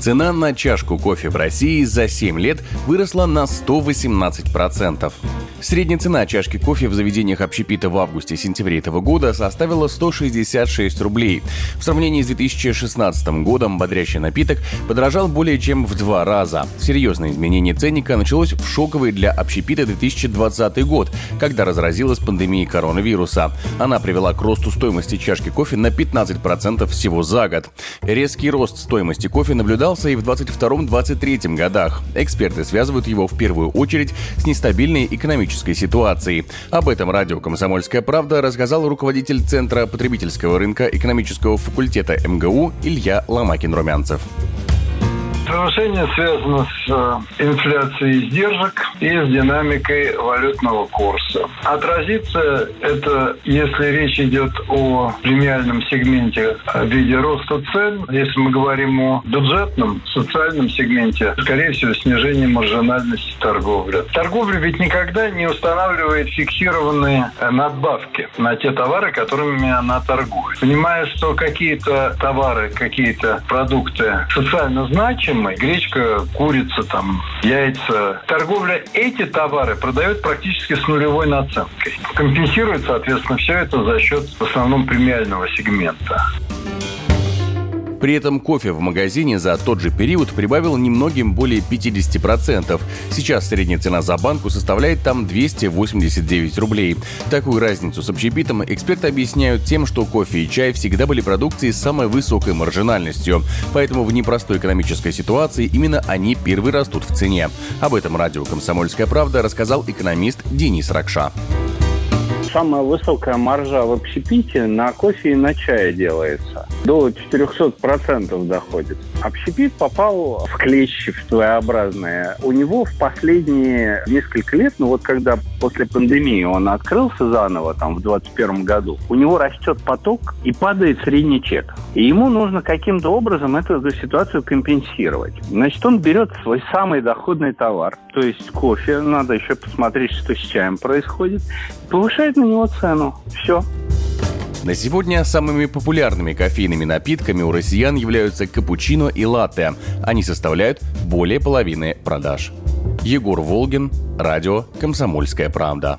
Цена на чашку кофе в России за 7 лет выросла на 118%. Средняя цена чашки кофе в заведениях общепита в августе-сентябре этого года составила 166 рублей. В сравнении с 2016 годом бодрящий напиток подорожал более чем в 2 раза. Серьезное изменение ценника началось в шоковый для общепита 2020 год, когда разразилась пандемия коронавируса. Она привела к росту стоимости чашки кофе на 15% всего за год. Резкий рост стоимости кофе наблюдался и в 2022-2023 годах. Эксперты связывают его в первую очередь с нестабильной экономической ситуации. Об этом радио «Комсомольская правда» рассказал руководитель Центра потребительского рынка экономического факультета МГУ Илья Ломакин-Румянцев. Повышение связано с инфляцией издержек и с динамикой валютного курса. Отразится это, если речь идет о премиальном сегменте в виде роста цен. Если мы говорим о бюджетном, социальном сегменте, скорее всего, снижение маржинальности торговли. Торговля ведь никогда не устанавливает фиксированные надбавки на те товары, которыми она торгует. Понимая, что какие-то товары, какие-то продукты социально значимы, гречка, курица, яйца. Торговля эти товары продает практически с нулевой наценкой. Компенсирует, соответственно, все это за счет в основном премиального сегмента. При этом кофе в магазине за тот же период прибавил немногим более 50%. Сейчас средняя цена за банку составляет 289 рублей. Такую разницу с общепитом эксперты объясняют тем, что кофе и чай всегда были продукцией с самой высокой маржинальностью. Поэтому в непростой экономической ситуации именно они первые растут в цене. Об этом радио «Комсомольская правда» рассказал экономист Денис Ракша. Самая высокая маржа в общепите на кофе и на чае делается. До 400% доходит. Общепит попал в клещи своеобразные. У него в последние несколько лет, когда после пандемии он открылся заново, в 2021 году, у него растет поток и падает средний чек. И ему нужно каким-то образом эту ситуацию компенсировать. Он берет свой самый доходный товар, то есть кофе, надо еще посмотреть, что с чаем происходит, повышает на него цену. Все. На сегодня самыми популярными кофейными напитками у россиян являются капучино и латте. Они составляют более половины продаж. Егор Волгин, радио «Комсомольская правда».